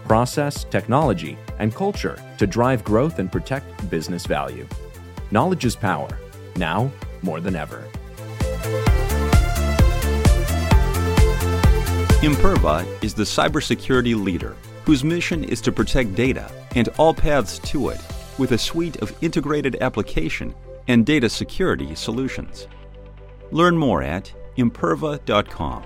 process, technology, and culture to drive growth and protect business value. Knowledge is power, now more than ever. Imperva is the cybersecurity leader whose mission is to protect data and all paths to it with a suite of integrated application and data security solutions. Learn more at imperva.com.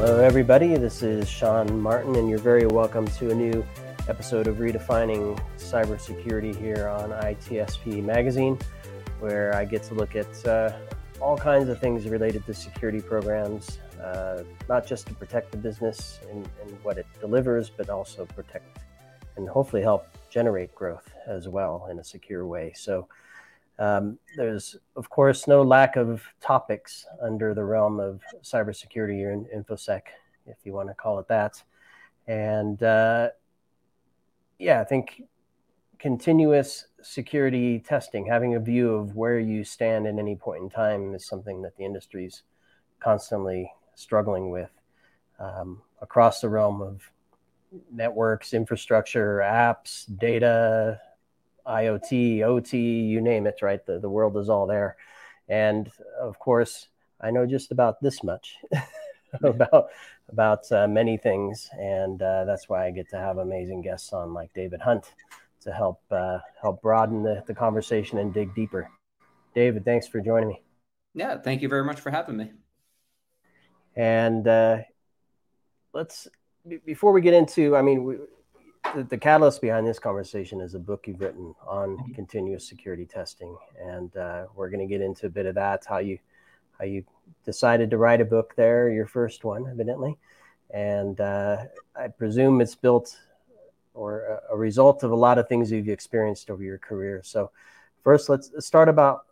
Hello everybody, this is Sean Martin and you're very welcome to a new episode of Redefining Cybersecurity here on ITSP Magazine, where I get to look at all kinds of things related to security programs, not just to protect the business and what it delivers, but also protect and hopefully help generate growth as well in a secure way. So there's, of course, no lack of topics under the realm of cybersecurity or InfoSec, if you want to call it that. And I think continuous security testing, having a view of where you stand at any point in time, is something that the industry's constantly struggling with across the realm of networks, infrastructure, apps, data, IoT, OT, you name it, right? The world is all there. And of course, I know just about this much about many things. And that's why I get to have amazing guests on like David Hunt to help broaden the conversation and dig deeper. David, thanks for joining me. Yeah, thank you very much for having me. And before we get into, the catalyst behind this conversation is a book you've written on continuous security testing, and we're going to get into a bit of that, how you decided to write a book there, your first one, evidently. And I presume it's built or a result of a lot of things you've experienced over your career. So first, let's start off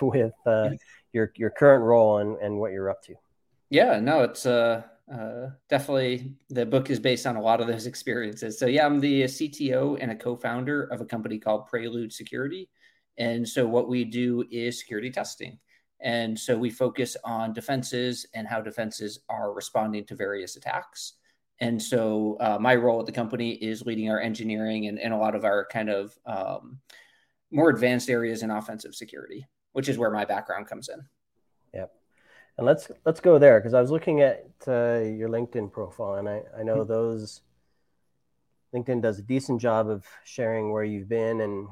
with your current role and what you're up to. Yeah, no, it's... definitely the book is based on a lot of those experiences. So I'm the CTO and a co-founder of a company called Prelude Security. And so what we do is security testing. And so we focus on defenses and how defenses are responding to various attacks. And so my role at the company is leading our engineering and a lot of our kind of more advanced areas in offensive security, which is where my background comes in. Yep. And let's go there, because I was looking at your LinkedIn profile, and I know LinkedIn does a decent job of sharing where you've been, and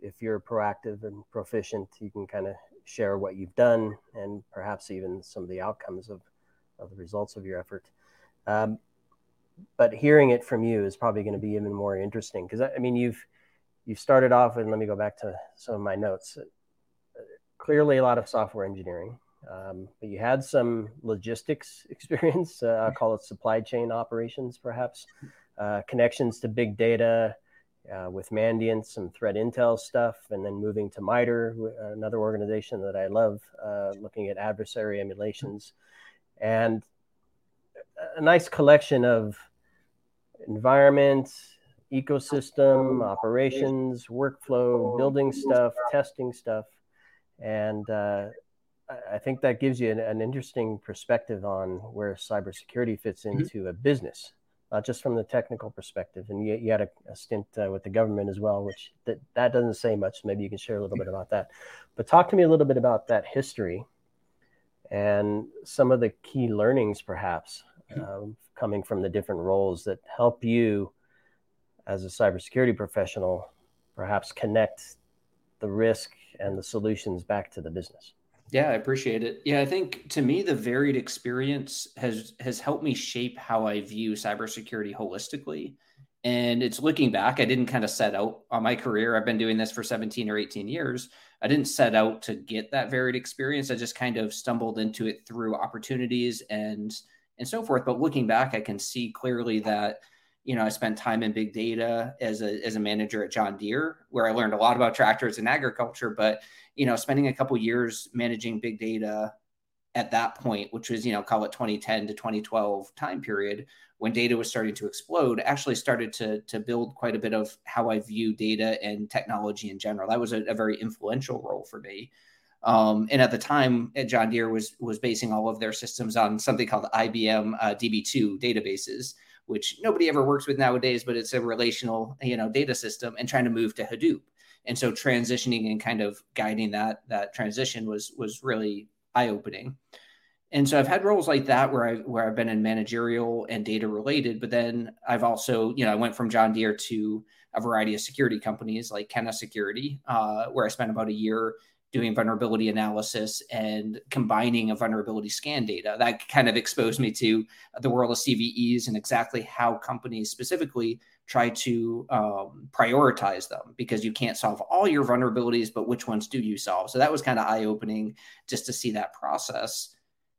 if you're proactive and proficient, you can kind of share what you've done and perhaps even some of the outcomes of the results of your effort. But hearing it from you is probably going to be even more interesting, because you've started off, and let me go back to some of my notes. Clearly, a lot of software engineering. But you had some logistics experience, I'll call it supply chain operations, perhaps, connections to big data with Mandiant, some threat intel stuff, and then moving to MITRE, another organization that I love, looking at adversary emulations, and a nice collection of environment, ecosystem, operations, workflow, building stuff, testing stuff. And I think that gives you an interesting perspective on where cybersecurity fits into a business, not just from the technical perspective. And you had a stint with the government as well, which that doesn't say much. So maybe you can share a little bit about that. But talk to me a little bit about that history and some of the key learnings, perhaps, coming from the different roles that help you as a cybersecurity professional, perhaps connect the risk and the solutions back to the business. Yeah, I appreciate it. Yeah, I think to me, the varied experience has helped me shape how I view cybersecurity holistically. And it's looking back, I didn't kind of set out on my career. I've been doing this for 17 or 18 years. I didn't set out to get that varied experience. I just kind of stumbled into it through opportunities and so forth. But looking back, I can see clearly that, you know, I spent time in big data as a manager at John Deere, where I learned a lot about tractors and agriculture. But, you know, spending a couple of years managing big data at that point, which was, you know, call it 2010 to 2012 time period, when data was starting to explode, actually started to build quite a bit of how I view data and technology in general. That was a very influential role for me. And at the time, John Deere was basing all of their systems on something called IBM DB2 databases, which nobody ever works with nowadays, but it's a relational, you know, data system, and trying to move to Hadoop. And so transitioning and kind of guiding that transition was really eye-opening. And so I've had roles like that where I've been in managerial and data related, but then I've also, you know, I went from John Deere to a variety of security companies like Kenna Security, where I spent about a year doing vulnerability analysis and combining a vulnerability scan data. That kind of exposed me to the world of CVEs and exactly how companies specifically try to prioritize them, because you can't solve all your vulnerabilities, but which ones do you solve? So that was kind of eye-opening just to see that process.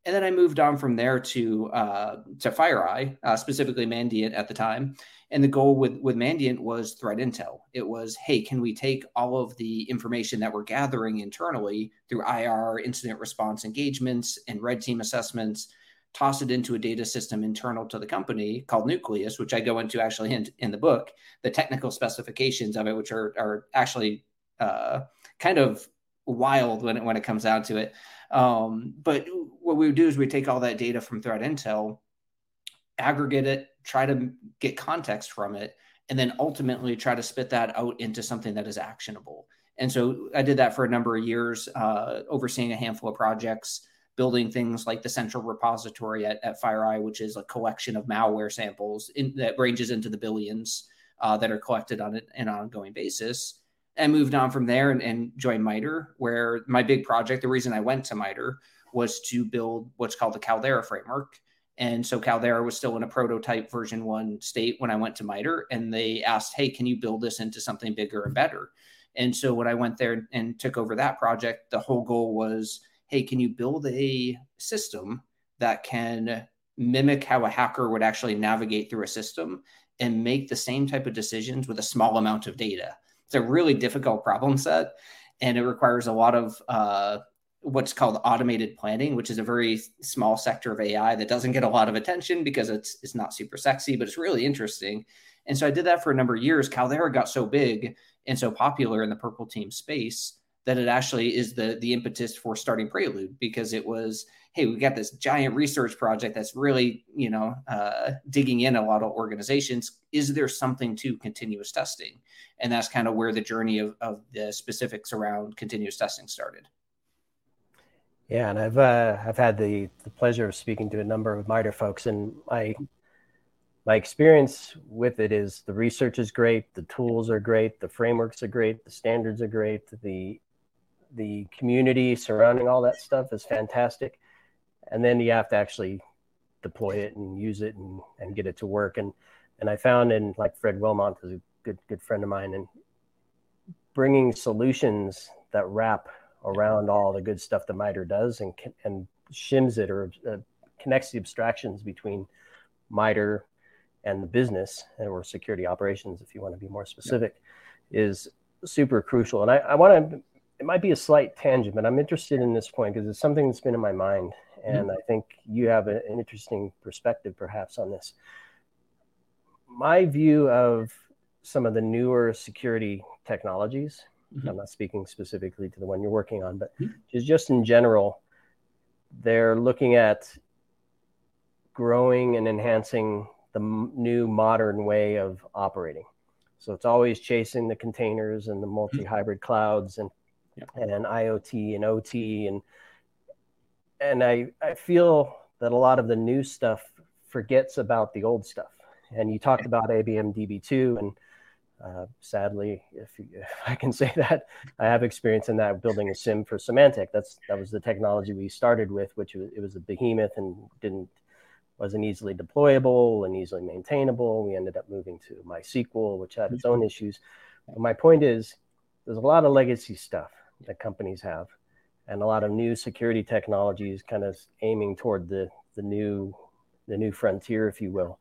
And then I moved on from there to FireEye, specifically Mandiant at the time. And the goal with Mandiant was threat intel. It was, hey, can we take all of the information that we're gathering internally through IR, incident response engagements, and red team assessments, toss it into a data system internal to the company called Nucleus, which I go into actually in the book, the technical specifications of it, which are actually kind of wild when it comes down to it. But what we would do is we take all that data from threat intel, aggregate it, try to get context from it, and then ultimately try to spit that out into something that is actionable. And so I did that for a number of years, overseeing a handful of projects, building things like the central repository at FireEye, which is a collection of malware samples that ranges into the billions that are collected on an ongoing basis. And moved on from there and joined MITRE, where my big project, the reason I went to MITRE, was to build what's called the Caldera framework. And so Caldera was still in a prototype version 1 state when I went to MITRE, and they asked, hey, can you build this into something bigger and better? And so when I went there and took over that project, the whole goal was, hey, can you build a system that can mimic how a hacker would actually navigate through a system and make the same type of decisions with a small amount of data? It's a really difficult problem set, and it requires a lot of what's called automated planning, which is a very small sector of AI that doesn't get a lot of attention because it's not super sexy, but it's really interesting. And so I did that for a number of years. Caldera got so big and so popular in the purple team space that it actually is the impetus for starting Prelude, because it was, hey, we got this giant research project that's really, you know, digging in a lot of organizations. Is there something to continuous testing? And that's kind of where the journey of the specifics around continuous testing started. Yeah, and I've had the pleasure of speaking to a number of MITRE folks, and my experience with it is the research is great, the tools are great, the frameworks are great, the standards are great, the community surrounding all that stuff is fantastic. And then you have to actually deploy it and use it and get it to work. And I found in, like, Fred Wilmont is a good friend of mine, and bringing solutions that wrap around all the good stuff that MITRE does and shims it, or connects the abstractions between MITRE and the business, or security operations, if you want to be more specific, is super crucial. And I want to, it might be a slight tangent, but I'm interested in this point because it's something that's been in my mind. And I think you have an interesting perspective perhaps on this. My view of some of the newer security technologies Mm-hmm. I'm not speaking specifically to the one you're working on, but just in general, they're looking at growing and enhancing the new modern way of operating. So it's always chasing the containers and the multi-hybrid clouds and IoT and OT. And I feel that a lot of the new stuff forgets about the old stuff. And you talked about ABM DB2, and sadly, if I can say that, I have experience in that, building a SIM for Symantec. That was the technology we started with, which it was a behemoth and wasn't easily deployable and easily maintainable. We ended up moving to MySQL, which had its own issues. But my point is, there's a lot of legacy stuff that companies have, and a lot of new security technologies kind of aiming toward the new frontier, if you will.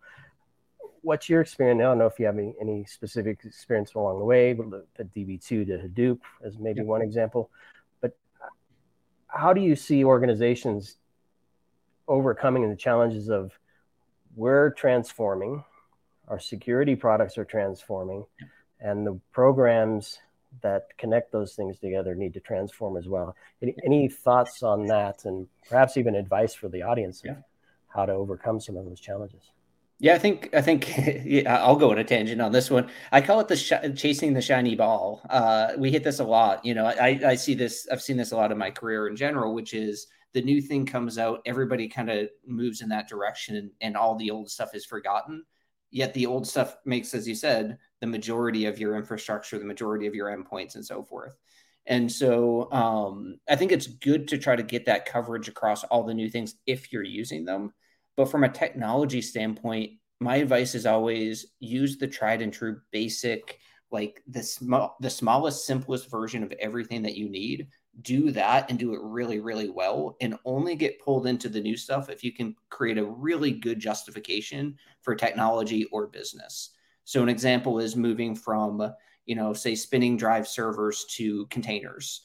What's your experience? I don't know if you have any specific experience along the way, but the DB2 to Hadoop as maybe one example. But how do you see organizations overcoming the challenges of, we're transforming, our security products are transforming, and the programs that connect those things together need to transform as well? Any thoughts on that, and perhaps even advice for the audience of how to overcome some of those challenges? Yeah, I think I'll go on a tangent on this one. I call it the chasing the shiny ball. We hit this a lot. You know, I see this. I've seen this a lot in my career in general, which is the new thing comes out, everybody kind of moves in that direction, and all the old stuff is forgotten. Yet the old stuff makes, as you said, the majority of your infrastructure, the majority of your endpoints, and so forth. And so I think it's good to try to get that coverage across all the new things if you're using them. But from a technology standpoint, my advice is always use the tried and true basic, like the smallest, simplest version of everything that you need. Do that and do it really, really well, and only get pulled into the new stuff if you can create a really good justification for technology or business. So an example is moving from, say spinning drive servers to containers.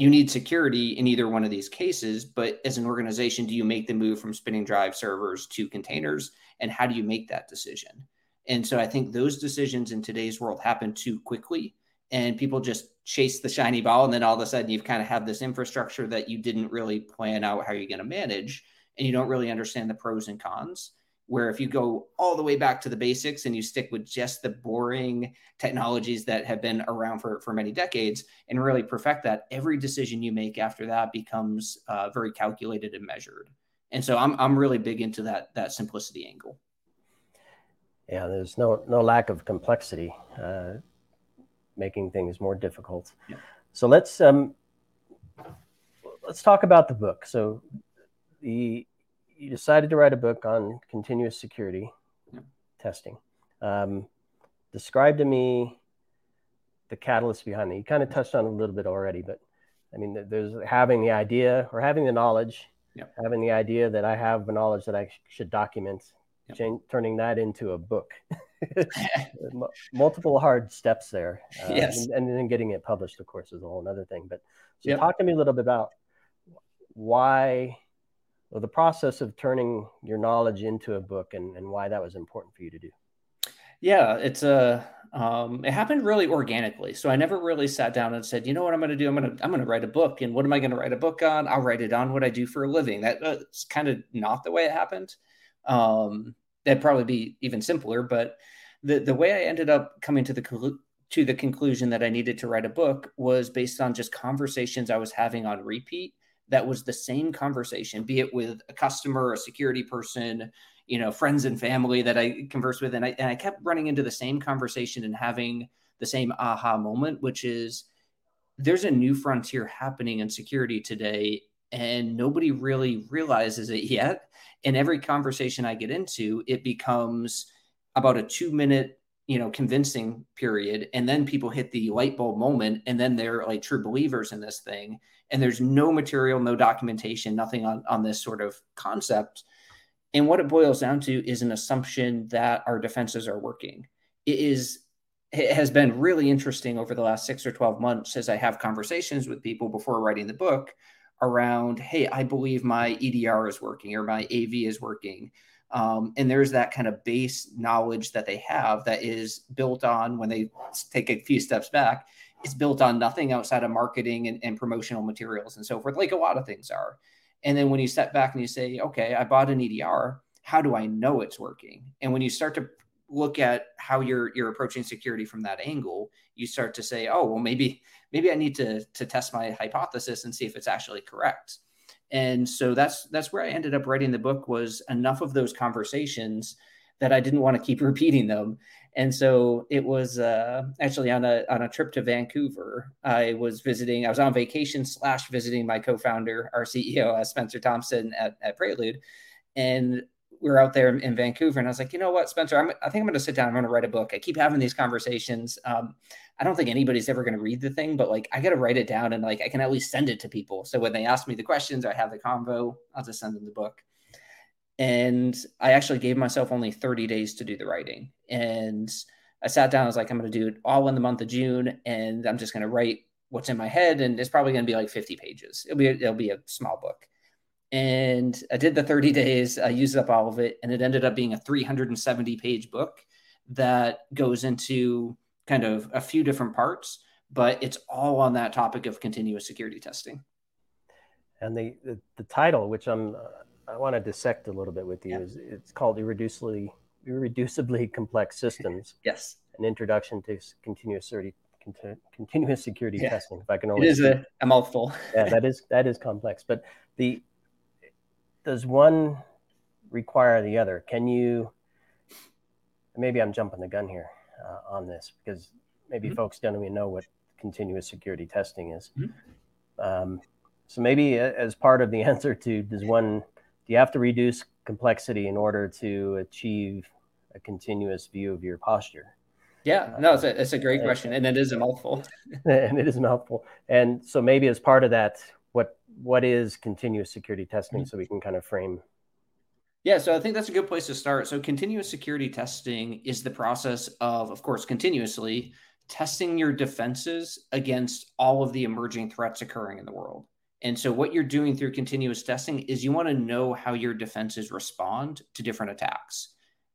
You need security in either one of these cases, but as an organization, do you make the move from spinning drive servers to containers? And how do you make that decision? And so I think those decisions in today's world happen too quickly, and people just chase the shiny ball. And then all of a sudden you've kind of have this infrastructure that you didn't really plan out how you're going to manage, and you don't really understand the pros and cons. Where if you go all the way back to the basics and you stick with just the boring technologies that have been around for many decades and really perfect that, every decision you make after that becomes very calculated and measured. And so I'm really big into that simplicity angle. Yeah, there's no lack of complexity, making things more difficult. Yeah. So let's talk about the book. So you decided to write a book on continuous security testing. Describe to me the catalyst behind it. You kind of touched on it a little bit already, but I mean, there's having the idea or having the knowledge, having the idea that I have the knowledge that I should document, turning that into a book. Multiple hard steps there. And then getting it published, of course, is a whole other thing. But so talk to me a little bit about why... Well, the process of turning your knowledge into a book and why that was important for you to do. Yeah, it happened really organically. So I never really sat down and said, you know what I'm going to do? I'm going to write a book. And what am I going to write a book on? I'll write it on what I do for a living. That's kind of not the way it happened. That'd probably be even simpler. But the way I ended up coming to the conclusion that I needed to write a book was based on just conversations I was having on repeat. That was the same conversation, be it with a customer, a security person, friends and family that I converse with. And I kept running into the same conversation and having the same aha moment, which is there's a new frontier happening in security today, and nobody really realizes it yet. And every conversation I get into, it becomes about a 2-minute, convincing period. And then people hit the light bulb moment, and then they're like true believers in this thing. And there's no material, no documentation, nothing on this sort of concept. And what it boils down to is an assumption that our defenses are working. It has been really interesting over the last 6 or 12 months as I have conversations with people before writing the book around, hey, I believe my EDR is working or my AV is working. And there's that kind of base knowledge that they have that is built on when they take a few steps back. It's built on nothing outside of marketing and promotional materials and so forth, like a lot of things are. And then when you step back and you say, okay, I bought an EDR, how do I know it's working? And when you start to look at how you're approaching security from that angle, you start to say, oh, well, maybe I need to test my hypothesis and see if it's actually correct. And so that's where I ended up writing the book, was enough of those conversations that I didn't want to keep repeating them. And so it was actually on a trip to Vancouver. I was on vacation / visiting my co-founder, our CEO, Spencer Thompson at Prelude. And we were out there in Vancouver, and I was like, you know what, Spencer, I think I'm going to sit down. I'm going to write a book. I keep having these conversations. I don't think anybody's ever going to read the thing, but like, I got to write it down and like, I can at least send it to people. So when they ask me the questions, I have the convo, I'll just send them the book. And I actually gave myself only 30 days to do the writing. And I sat down, I was like, I'm going to do it all in the month of June. And I'm just going to write what's in my head. And it's probably going to be like 50 pages. It'll be a small book. And I did the 30 days, I used up all of it, and it ended up being a 370-page book that goes into kind of a few different parts, but it's all on that topic of continuous security testing. And the title, which I want to dissect a little bit with you, yeah, is it's called Irreducibly Complex Systems. Yes. An Introduction to Continuous Security yeah. Testing. If I can only. It is a mouthful. Yeah, that is complex, but does one require the other? Maybe I'm jumping the gun here on this, because maybe mm-hmm. folks don't even know what continuous security testing is. Mm-hmm. So maybe as part of the answer to, do you have to reduce complexity in order to achieve a continuous view of your posture? Yeah, no, it's a great question. And it is a mouthful. And so maybe as part of that, what is continuous security testing, so we can kind of frame? Yeah, so I think that's a good place to start. So continuous security testing is the process of course, continuously testing your defenses against all of the emerging threats occurring in the world. And so what you're doing through continuous testing is you want to know how your defenses respond to different attacks.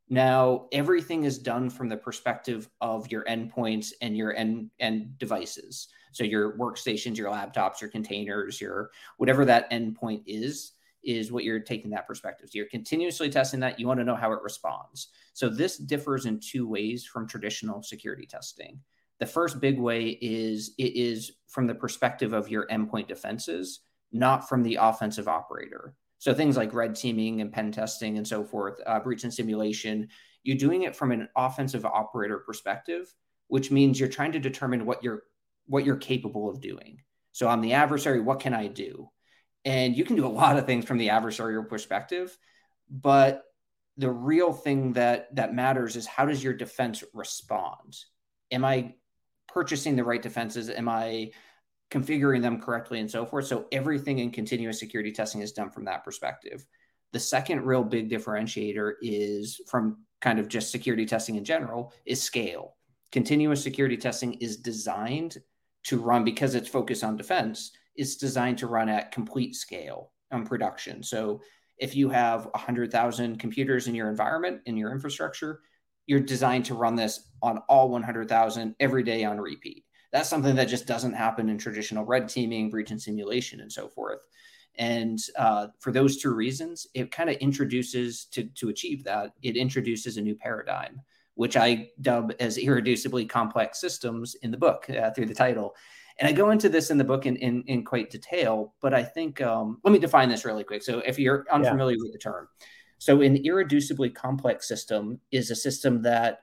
Now, everything is done from the perspective of your endpoints and your end devices. So your workstations, your laptops, your containers, your whatever that endpoint is what you're taking that perspective. So you're continuously testing that. You want to know how it responds. So this differs in two ways from traditional security testing. The first big way is it is from the perspective of your endpoint defenses, not from the offensive operator. So things like red teaming and pen testing and so forth, breach and simulation, you're doing it from an offensive operator perspective, which means you're trying to determine what you're capable of doing. So I'm the adversary, what can I do? And you can do a lot of things from the adversarial perspective, but the real thing that matters is, how does your defense respond? Am I purchasing the right defenses? Am I configuring them correctly and so forth? So everything in continuous security testing is done from that perspective. The second real big differentiator is, from kind of just security testing in general, is scale. Continuous security testing is designed to run, because it's focused on defense, it's designed to run at complete scale on production. So if you have 100,000 computers in your environment, in your infrastructure, you're designed to run this on all 100,000 every day on repeat. That's something that just doesn't happen in traditional red teaming, breach and simulation, and so forth. And for those two reasons, it kind of introduces, to achieve that, it introduces a new paradigm, which I dub as irreducibly complex systems in the book through the title. And I go into this in the book in quite detail, but I think, let me define this really quick. So if you're unfamiliar with the term. So an irreducibly complex system is a system that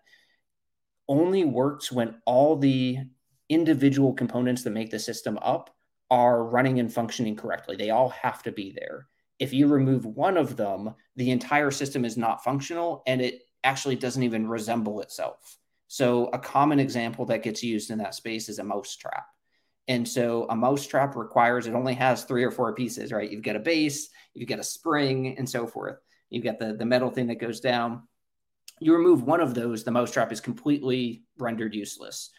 only works when all the individual components that make the system up are running and functioning correctly. They all have to be there. If you remove one of them, the entire system is not functional, and it actually doesn't even resemble itself. So a common example that gets used in that space is a mouse trap. And so a mouse trap requires, it only has 3 or 4 pieces, right? You've got a base, you've got a spring, and so forth. You've got the metal thing that goes down. You remove one of those, the mouse trap is completely rendered useless.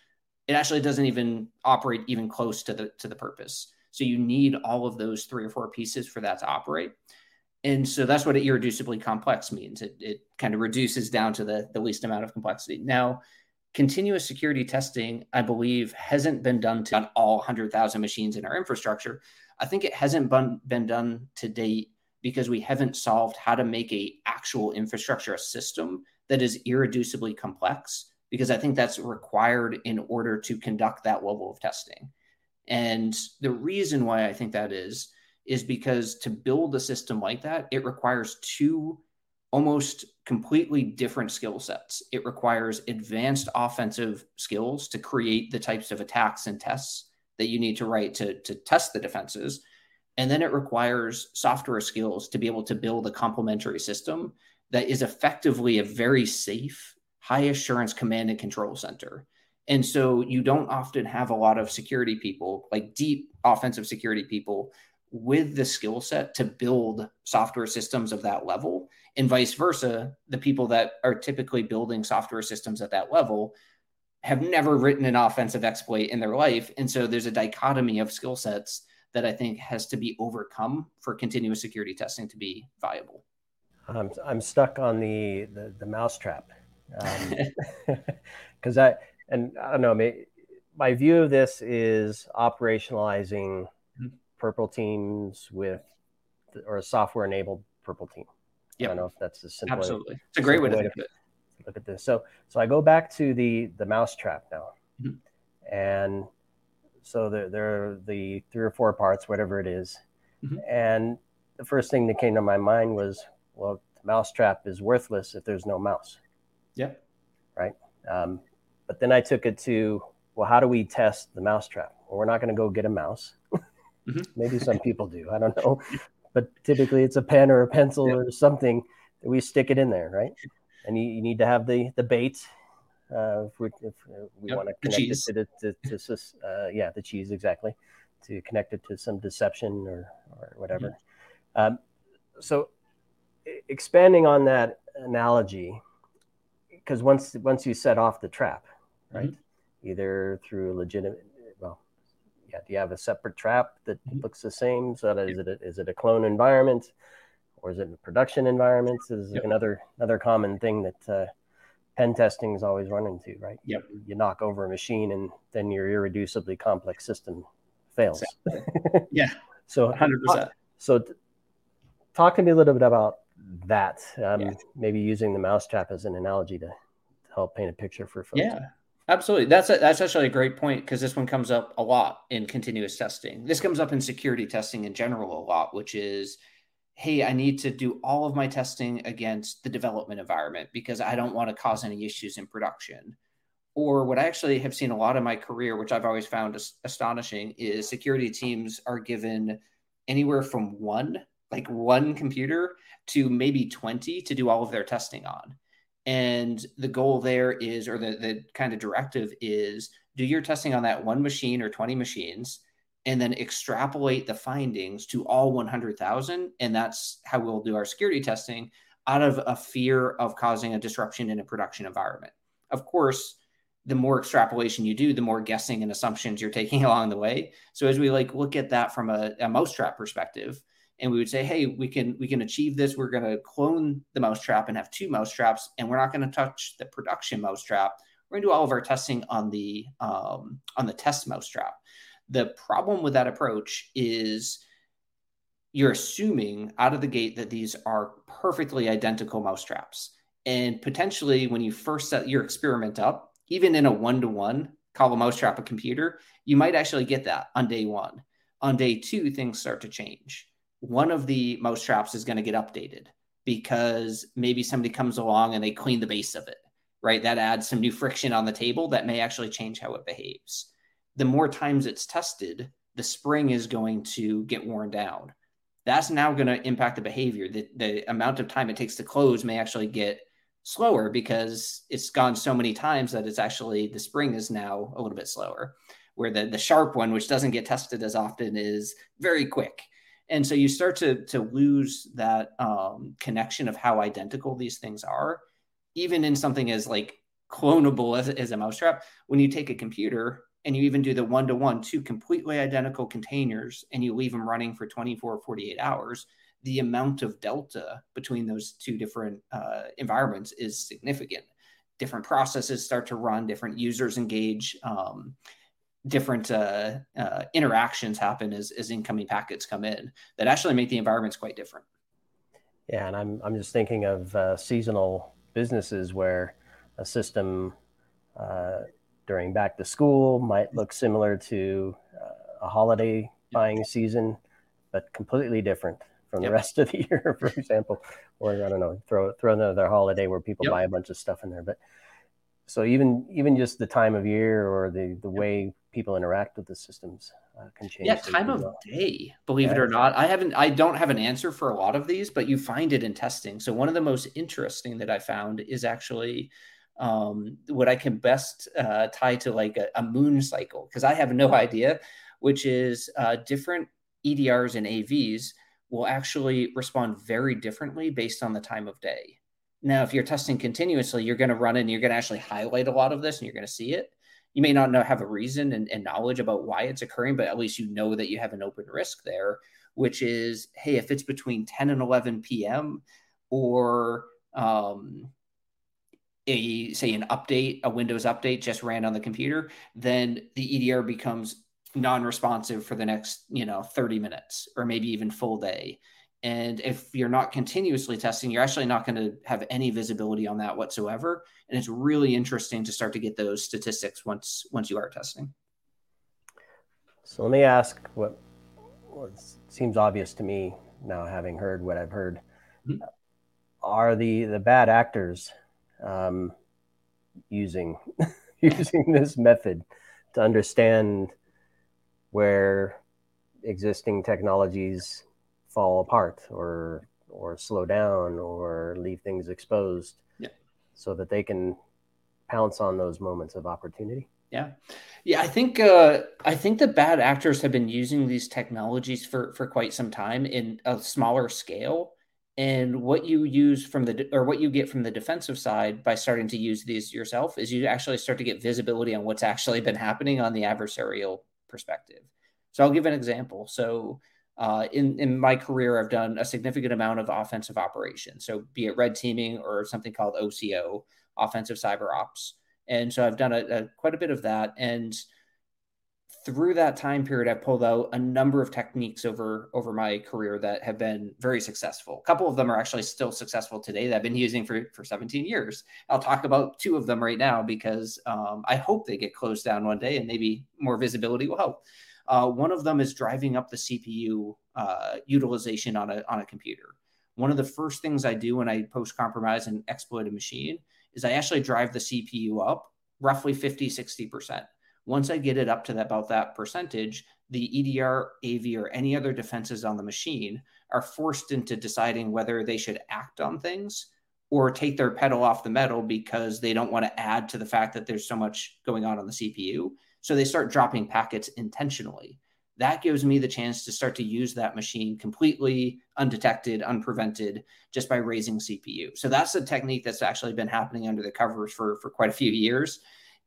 It actually doesn't even operate even close to the purpose. So you need all of those 3 or 4 pieces for that to operate. And so that's what irreducibly complex means. It kind of reduces down to the least amount of complexity. Now, continuous security testing, I believe, hasn't been done on all 100,000 machines in our infrastructure. I think it hasn't been done to date because we haven't solved how to make an actual infrastructure, a system that is irreducibly complex, because I think that's required in order to conduct that level of testing. And the reason why I think that is because to build a system like that, it requires two almost completely different skill sets. It requires advanced offensive skills to create the types of attacks and tests that you need to write to test the defenses. And then it requires software skills to be able to build a complementary system that is effectively a very safe, high assurance command and control center. And so you don't often have a lot of security people, like deep offensive security people, with the skill set to build software systems of that level, and vice versa. The people that are typically building software systems at that level have never written an offensive exploit in their life. And so there's a dichotomy of skill sets that I think has to be overcome for continuous security testing to be viable. I'm stuck on the mousetrap. Because I don't know, my view of this is operationalizing purple teams with, or a software enabled purple team. Yep. I don't know if that's the simple. Absolutely. It's a great way to look at it. Look at this. So I go back to the mousetrap now. Mm-hmm. And so there are the three or four parts, whatever it is. Mm-hmm. And the first thing that came to my mind was, well, the mousetrap is worthless if there's no mouse. Yeah. Right. But then I took it to, well, how do we test the mousetrap? Well, we're not going to go get a mouse. Mm-hmm. Maybe some people do. I don't know. But typically it's a pen or a pencil or something that we stick it in there, right? And you need to have the bait if we want to connect it to the cheese, exactly, to connect it to some deception or whatever. Yeah. So expanding on that analogy, because once you set off the trap, right, mm-hmm. either through legitimate, do you have a separate trap that looks the same? So that is it a clone environment, or is it a production environment? Is another common thing that pen testing is always run into, right? Yep. You knock over a machine and then your irreducibly complex system fails. Exactly. Yeah. So 100%. So talk to me a little bit about that. Maybe using the mousetrap as an analogy to help paint a picture for folks. Yeah. Absolutely. That's actually a great point, because this one comes up a lot in continuous testing. This comes up in security testing in general a lot, which is, hey, I need to do all of my testing against the development environment because I don't want to cause any issues in production. Or what I actually have seen a lot in my career, which I've always found astonishing, is security teams are given anywhere from one computer to maybe 20 to do all of their testing on. And the goal there is, or the kind of directive is, do your testing on that one machine or 20 machines, and then extrapolate the findings to all 100,000. And that's how we'll do our security testing, out of a fear of causing a disruption in a production environment. Of course, the more extrapolation you do, the more guessing and assumptions you're taking along the way. So as we look at that from a mousetrap perspective, and we would say, hey, we can achieve this. We're going to clone the mousetrap and have two mousetraps, and we're not going to touch the production mousetrap. We're going to do all of our testing on the test mousetrap. The problem with that approach is you're assuming out of the gate that these are perfectly identical mousetraps. And potentially when you first set your experiment up, even in a one-to-one, call a mousetrap a computer, you might actually get that on day one. On day two, things start to change. One of the mousetraps is going to get updated because maybe somebody comes along and they clean the base of it, right? That adds some new friction on the table that may actually change how it behaves. The more times it's tested, the spring is going to get worn down. That's now going to impact the behavior. The amount of time it takes to close may actually get slower because it's gone so many times that it's actually, the spring is now a little bit slower, where the sharp one, which doesn't get tested as often, is very quick. And so you start to lose that connection of how identical these things are, even in something as clonable as a mousetrap. When you take a computer and you even do the one-to-one, two completely identical containers, and you leave them running for 24 or 48 hours, the amount of delta between those two different environments is significant. different processes start to run, different users engage, different interactions happen as incoming packets come in that actually make the environments quite different. Yeah, and I'm just thinking of seasonal businesses where a system during back to school might look similar to a holiday buying season, but completely different from the rest of the year, for example. Or I don't know, throw another holiday where people buy a bunch of stuff in there. But so even just the time of year or the way people interact with the systems can change. Yeah, time of day, believe it or not. I don't have an answer for a lot of these, but you find it in testing. So one of the most interesting that I found is actually what I can best tie to like a moon cycle, because I have no idea, which is different EDRs and AVs will actually respond very differently based on the time of day. Now, if you're testing continuously, you're going to run in, you're going to actually highlight a lot of this and you're going to see it. You may not have a reason and knowledge about why it's occurring, but at least you know that you have an open risk there, which is, hey, if it's between 10 and 11 p.m. or a Windows update just ran on the computer, then the EDR becomes non-responsive for the next 30 minutes or maybe even full day. And if you're not continuously testing, you're actually not going to have any visibility on that whatsoever. And it's really interesting to start to get those statistics once you are testing. So let me ask what seems obvious to me now, having heard what I've heard. Mm-hmm. Are the bad actors using this method to understand where existing technologies fall apart or slow down or leave things exposed so that they can pounce on those moments of opportunity? Yeah. I think the bad actors have been using these technologies for quite some time in a smaller scale. And what you use what you get from the defensive side by starting to use these yourself is you actually start to get visibility on what's actually been happening on the adversarial perspective. So I'll give an example. So in my career, I've done a significant amount of offensive operations. So be it red teaming or something called OCO, offensive cyber ops. And so I've done quite a bit of that. And through that time period, I've pulled out a number of techniques over my career that have been very successful. A couple of them are actually still successful today that I've been using for 17 years. I'll talk about two of them right now because I hope they get closed down one day and maybe more visibility will help. One of them is driving up the CPU utilization on a computer. One of the first things I do when I post-compromise and exploit a machine is I actually drive the CPU up roughly 50, 60%. Once I get it up to about that percentage, the EDR, AV, or any other defenses on the machine are forced into deciding whether they should act on things or take their pedal off the metal because they don't want to add to the fact that there's so much going on the CPU. So they start dropping packets intentionally. That gives me the chance to start to use that machine completely undetected, unprevented, just by raising CPU. So that's a technique that's actually been happening under the covers for quite a few years.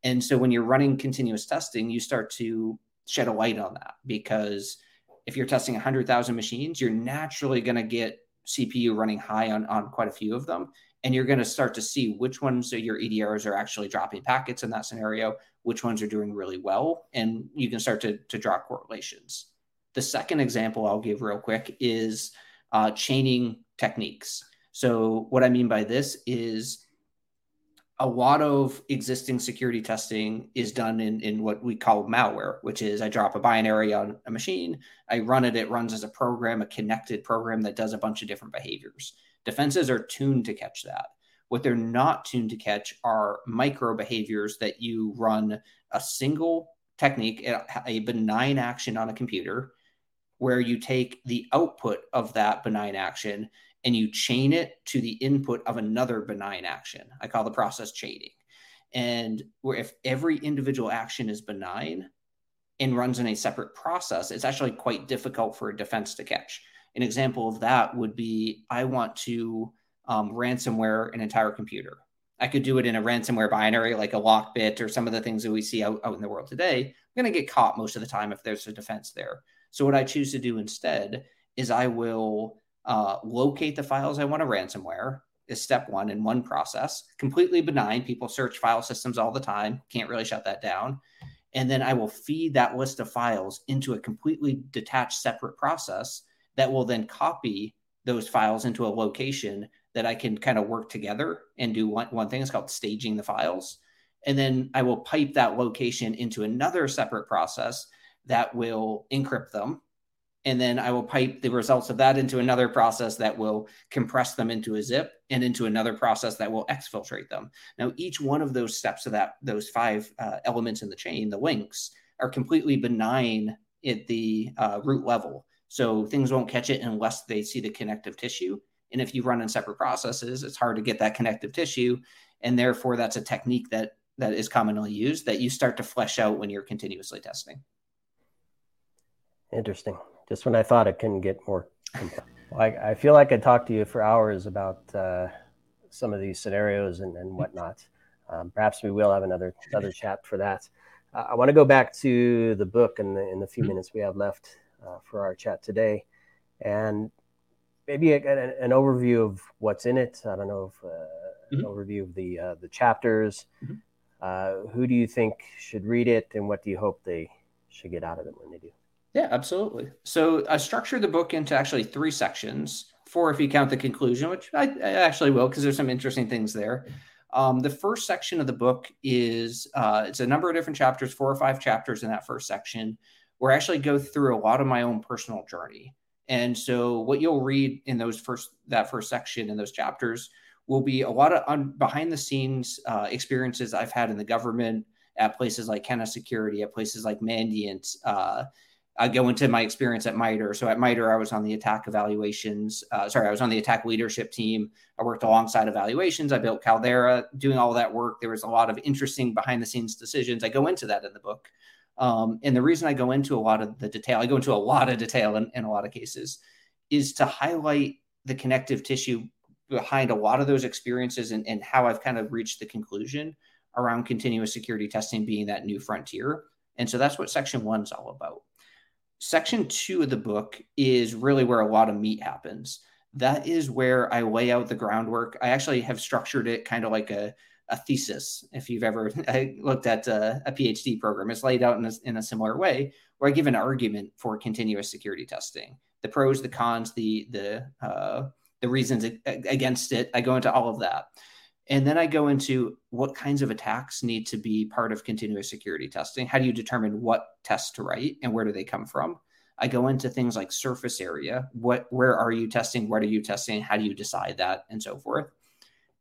And so when you're running continuous testing, you start to shed a light on that, because if you're testing 100,000 machines, you're naturally going to get CPU running high on quite a few of them. And you're going to start to see which ones of your EDRs are actually dropping packets in that scenario, which ones are doing really well, and you can start to draw correlations. The second example I'll give real quick is chaining techniques. So what I mean by this is a lot of existing security testing is done in what we call malware, which is I drop a binary on a machine, I run it, it runs as a program, a connected program that does a bunch of different behaviors. Defenses are tuned to catch that. What they're not tuned to catch are micro behaviors that you run a single technique, a benign action on a computer, where you take the output of that benign action and you chain it to the input of another benign action. I call the process chaining. And where if every individual action is benign and runs in a separate process, it's actually quite difficult for a defense to catch. An example of that would be I want to ransomware an entire computer. I could do it in a ransomware binary like a LockBit or some of the things that we see out in the world today. I'm going to get caught most of the time if there's a defense there. So what I choose to do instead is I will locate the files I want to ransomware. is step one in one process, completely benign. People search file systems all the time. Can't really shut that down. And then I will feed that list of files into a completely detached, separate process that will then copy those files into a location that I can kind of work together and do one thing. It's called staging the files. And then I will pipe that location into another separate process that will encrypt them. And then I will pipe the results of that into another process that will compress them into a zip and into another process that will exfiltrate them. Now, each one of those steps of that, those five elements in the chain, the links, are completely benign at the root level. So things won't catch it unless they see the connective tissue. And if you run in separate processes, it's hard to get that connective tissue. And therefore, that's a technique that is commonly used that you start to flesh out when you're continuously testing. Interesting. Just when I thought it couldn't get more complex. Well, I feel like I talked to you for hours about some of these scenarios and whatnot. Perhaps we will have another chat for that. I want to go back to the book in the few minutes we have left for our chat today, and maybe an overview of what's in it. I don't know if an overview of the chapters. Mm-hmm. Who do you think should read it, and what do you hope they should get out of it when they do? Yeah, absolutely. So I structured the book into actually three sections, four if you count the conclusion, which I actually will because there's some interesting things there. The first section of the book is, it's a number of different chapters, 4 or 5 chapters in that first section, where I actually go through a lot of my own personal journey. And so what you'll read in that first section in those chapters will be a lot of behind the scenes experiences I've had in the government, at places like Kenna Security, at places like Mandiant. I go into my experience at MITRE. So at MITRE, I was on the attack evaluations. I was on the attack leadership team. I worked alongside evaluations. I built Caldera, doing all that work. There was a lot of interesting behind the scenes decisions. I go into that in the book. And the reason I go into a lot of the detail, in a lot of cases, is to highlight the connective tissue behind a lot of those experiences and how I've kind of reached the conclusion around continuous security testing being that new frontier. And so that's what section 1's all about. Section 2 of the book is really where a lot of meat happens. That is where I lay out the groundwork. I actually have structured it kind of like a thesis. If you've ever looked at a PhD program, it's laid out in a similar way, where I give an argument for continuous security testing, the pros, the cons, the reasons against it. I go into all of that. And then I go into what kinds of attacks need to be part of continuous security testing. How do you determine what tests to write and where do they come from? I go into things like surface area. Where are you testing? What are you testing? How do you decide that? And so forth.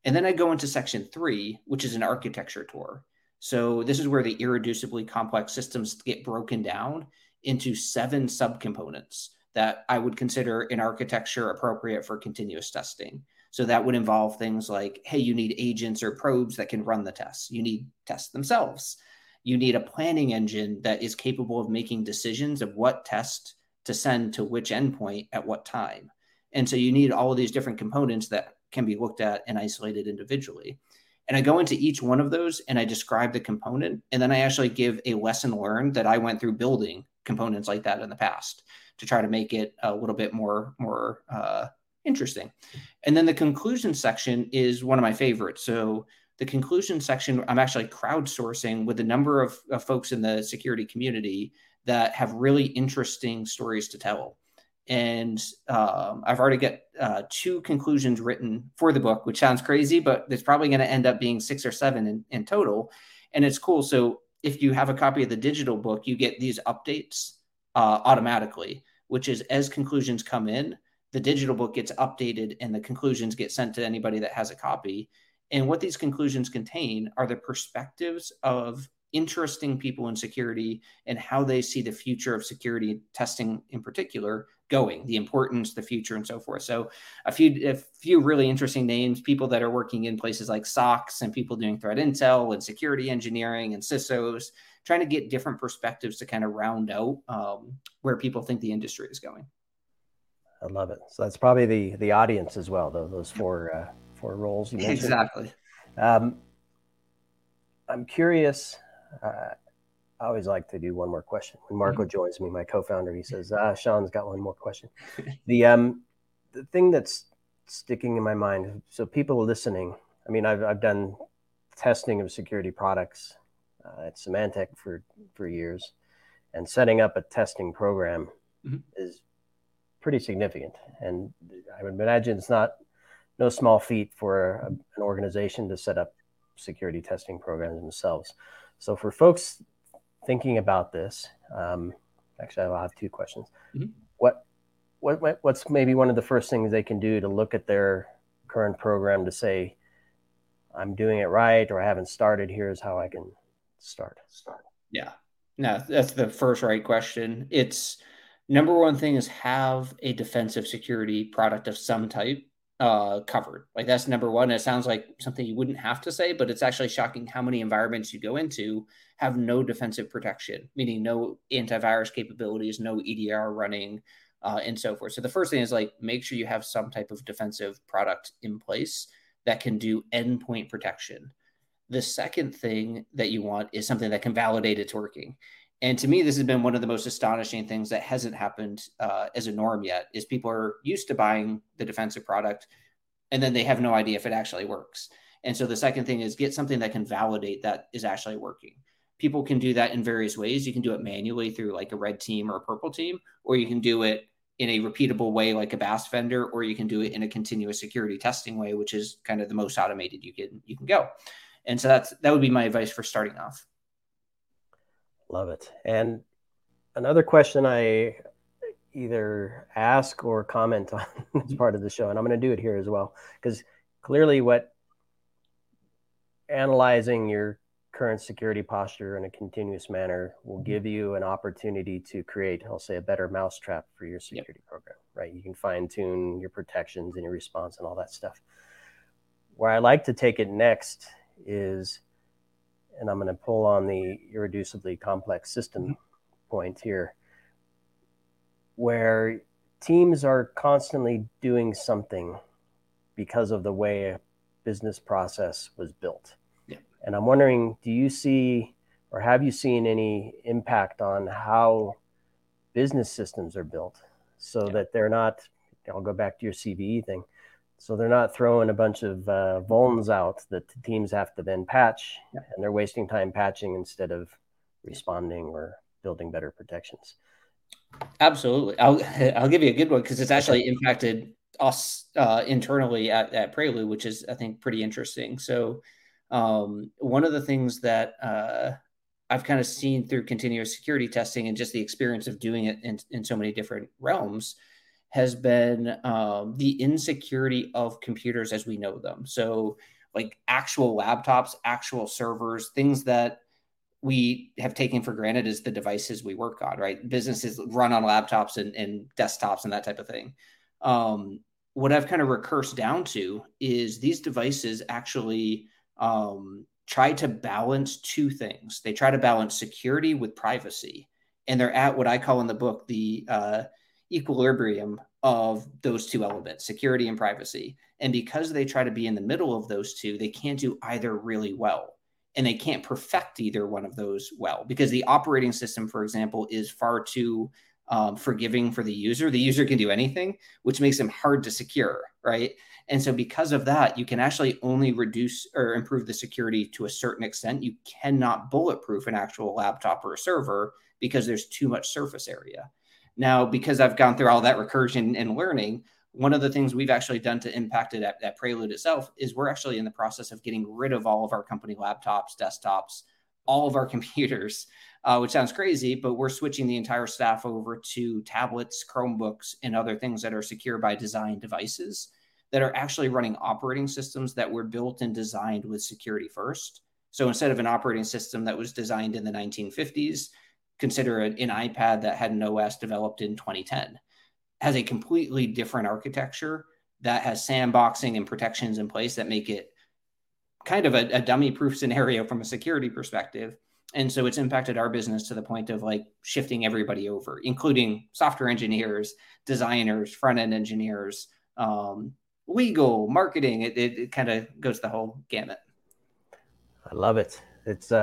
And then I go into section 3, which is an architecture tour. So this is where the irreducibly complex systems get broken down into 7 subcomponents that I would consider an architecture appropriate for continuous testing. So that would involve things like, hey, you need agents or probes that can run the tests. You need tests themselves. You need a planning engine that is capable of making decisions of what test to send to which endpoint at what time. And so you need all of these different components that can be looked at and isolated individually. And I go into each one of those and I describe the component. And then I actually give a lesson learned that I went through building components like that in the past to try to make it a little bit more interesting. And then the conclusion section is one of my favorites. So the conclusion section, I'm actually crowdsourcing with a number of folks in the security community that have really interesting stories to tell. And I've already got 2 conclusions written for the book, which sounds crazy, but it's probably going to end up being 6 or 7 in total. And it's cool. So if you have a copy of the digital book, you get these updates automatically, which is as conclusions come in, the digital book gets updated and the conclusions get sent to anybody that has a copy. And what these conclusions contain are the perspectives of interesting people in security and how they see the future of security testing in particular going, the importance, the future, and so forth. So a few really interesting names, people that are working in places like SOCs and people doing threat intel and security engineering and CISOs, trying to get different perspectives to kind of round out where people think the industry is going. I love it. So that's probably the audience as well, though, those four roles you mentioned. Exactly. I'm curious. I always like to do one more question. When Marco joins me, my co-founder, he says, Sean's got one more question. The thing that's sticking in my mind. So people listening, I mean, I've done testing of security products at Symantec for years, and setting up a testing program is pretty significant. And I would imagine it's no small feat for an organization to set up security testing programs themselves. So for folks thinking about this, actually, I'll have two questions. What's maybe one of the first things they can do to look at their current program to say, I'm doing it right, or I haven't started, here's how I can start. Yeah, no, that's the first right question. It's number one thing is have a defensive security product of some type covered. Like that's number one. It sounds like something you wouldn't have to say, but it's actually shocking how many environments you go into have no defensive protection, meaning no antivirus capabilities, no EDR running, and so forth. So the first thing is like, make sure you have some type of defensive product in place that can do endpoint protection. The second thing that you want is something that can validate it's working. And to me, this has been one of the most astonishing things that hasn't happened as a norm yet, is people are used to buying the defensive product, and then they have no idea if it actually works. And so the second thing is get something that can validate that is actually working. People can do that in various ways. You can do it manually through like a red team or a purple team, or you can do it in a repeatable way like a BAST vendor, or you can do it in a continuous security testing way, which is kind of the most automated you can go. And so that would be my advice for starting off. Love it. And another question I either ask or comment on as part of the show, and I'm going to do it here as well, because clearly what analyzing your current security posture in a continuous manner will give you an opportunity to create, I'll say, a better mousetrap for your security program, right? You can fine tune your protections and your response and all that stuff. Where I like to take it next is, and I'm going to pull on the irreducibly complex system point here, where teams are constantly doing something because of the way a business process was built. Yeah. And I'm wondering, do you see, or have you seen any impact on how business systems are built so that they're not, I'll go back to your CVE thing, so they're not throwing a bunch of vulns out that the teams have to then patch, and they're wasting time patching instead of responding or building better protections. Absolutely. I'll give you a good one, because it's actually impacted us internally at Prelude, which is, I think, pretty interesting. So one of the things that I've kind of seen through continuous security testing and just the experience of doing it in so many different realms has been the insecurity of computers as we know them. So like actual laptops, actual servers, things that we have taken for granted as the devices we work on, right? Businesses run on laptops and desktops and that type of thing. What I've kind of recursed down to is these devices actually try to balance two things. They try to balance security with privacy. And they're at what I call in the book, the equilibrium of those two elements, security and privacy. And because they try to be in the middle of those two, they can't do either really well. And they can't perfect either one of those well, because the operating system, for example, is far too forgiving for the user. The user can do anything, which makes them hard to secure, right? And so because of that, you can actually only reduce or improve the security to a certain extent. You cannot bulletproof an actual laptop or a server because there's too much surface area. Now, because I've gone through all that recursion and learning, one of the things we've actually done to impact it at Prelude itself is we're actually in the process of getting rid of all of our company laptops, desktops, all of our computers, which sounds crazy, but we're switching the entire staff over to tablets, Chromebooks, and other things that are secure by design devices that are actually running operating systems that were built and designed with security first. So instead of an operating system that was designed in the 1950s, consider an iPad that had an OS developed in 2010, has a completely different architecture that has sandboxing and protections in place that make it kind of a dummy-proof scenario from a security perspective. And so it's impacted our business to the point of like shifting everybody over, including software engineers, designers, front-end engineers, legal, marketing. It kind of goes the whole gamut. I love it. It's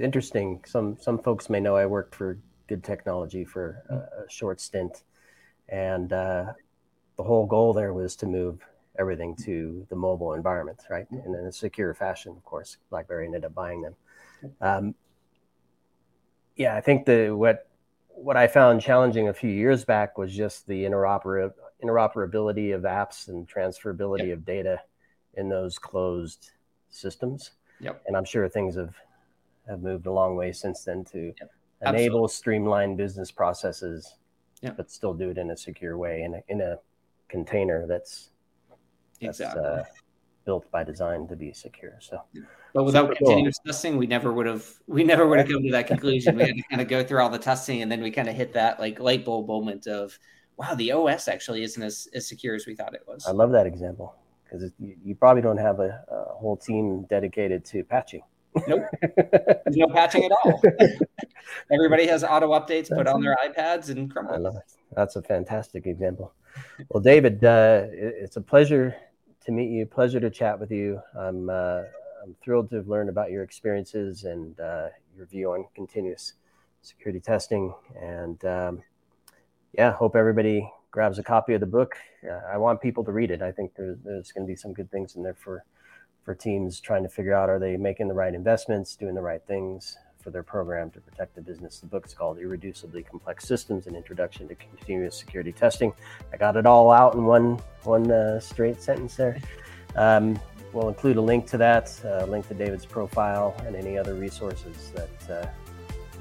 interesting. Some folks may know I worked for Good Technology for a short stint, and the whole goal there was to move everything to the mobile environment, right? And in a secure fashion, of course. BlackBerry ended up buying them. Yeah, I think what I found challenging a few years back was just the interoperability of apps and transferability of data in those closed systems. And I'm sure things have moved a long way since then to enable streamlined business processes, but still do it in a secure way in a container that's built by design to be secure. So, but without continuous testing, we never would have come to that conclusion. We had to kind of go through all the testing, and then we kind of hit that like light bulb moment of, wow, the OS actually isn't as secure as we thought it was. I love that example because you probably don't have a whole team dedicated to patching. Nope. There's no patching at all. Everybody has auto updates put on their iPads and crumble. I love it. That's a fantastic example. Well, David, it's a pleasure to meet you. Pleasure to chat with you. I'm thrilled to have learned about your experiences and your view on continuous security testing. And hope everybody grabs a copy of the book. I want people to read it. I think there's going to be some good things in there for teams trying to figure out, are they making the right investments, doing the right things for their program to protect the business. The book's called Irreducibly Complex Systems: An Introduction to Continuous Security Testing. I got it all out in one straight sentence there. We'll include a link to that, link to David's profile and any other resources that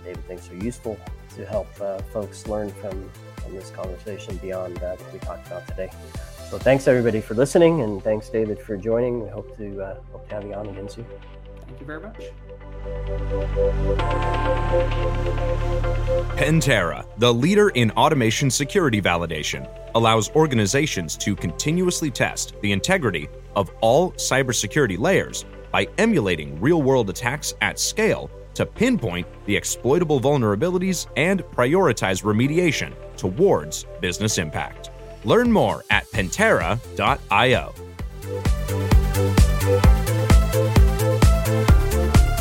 David thinks are useful to help folks learn from this conversation beyond what we talked about today. So thanks everybody for listening, and thanks David for joining. We hope to have you on again soon. Thank you very much. Pentera, the leader in automation security validation, allows organizations to continuously test the integrity of all cybersecurity layers by emulating real-world attacks at scale to pinpoint the exploitable vulnerabilities and prioritize remediation towards business impact. Learn more at pentera.io.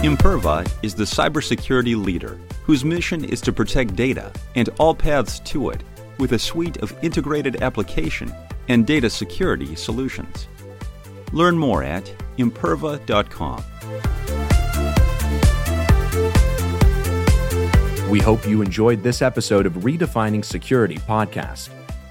Imperva is the cybersecurity leader whose mission is to protect data and all paths to it with a suite of integrated application and data security solutions. Learn more at imperva.com. We hope you enjoyed this episode of Redefining Security Podcast.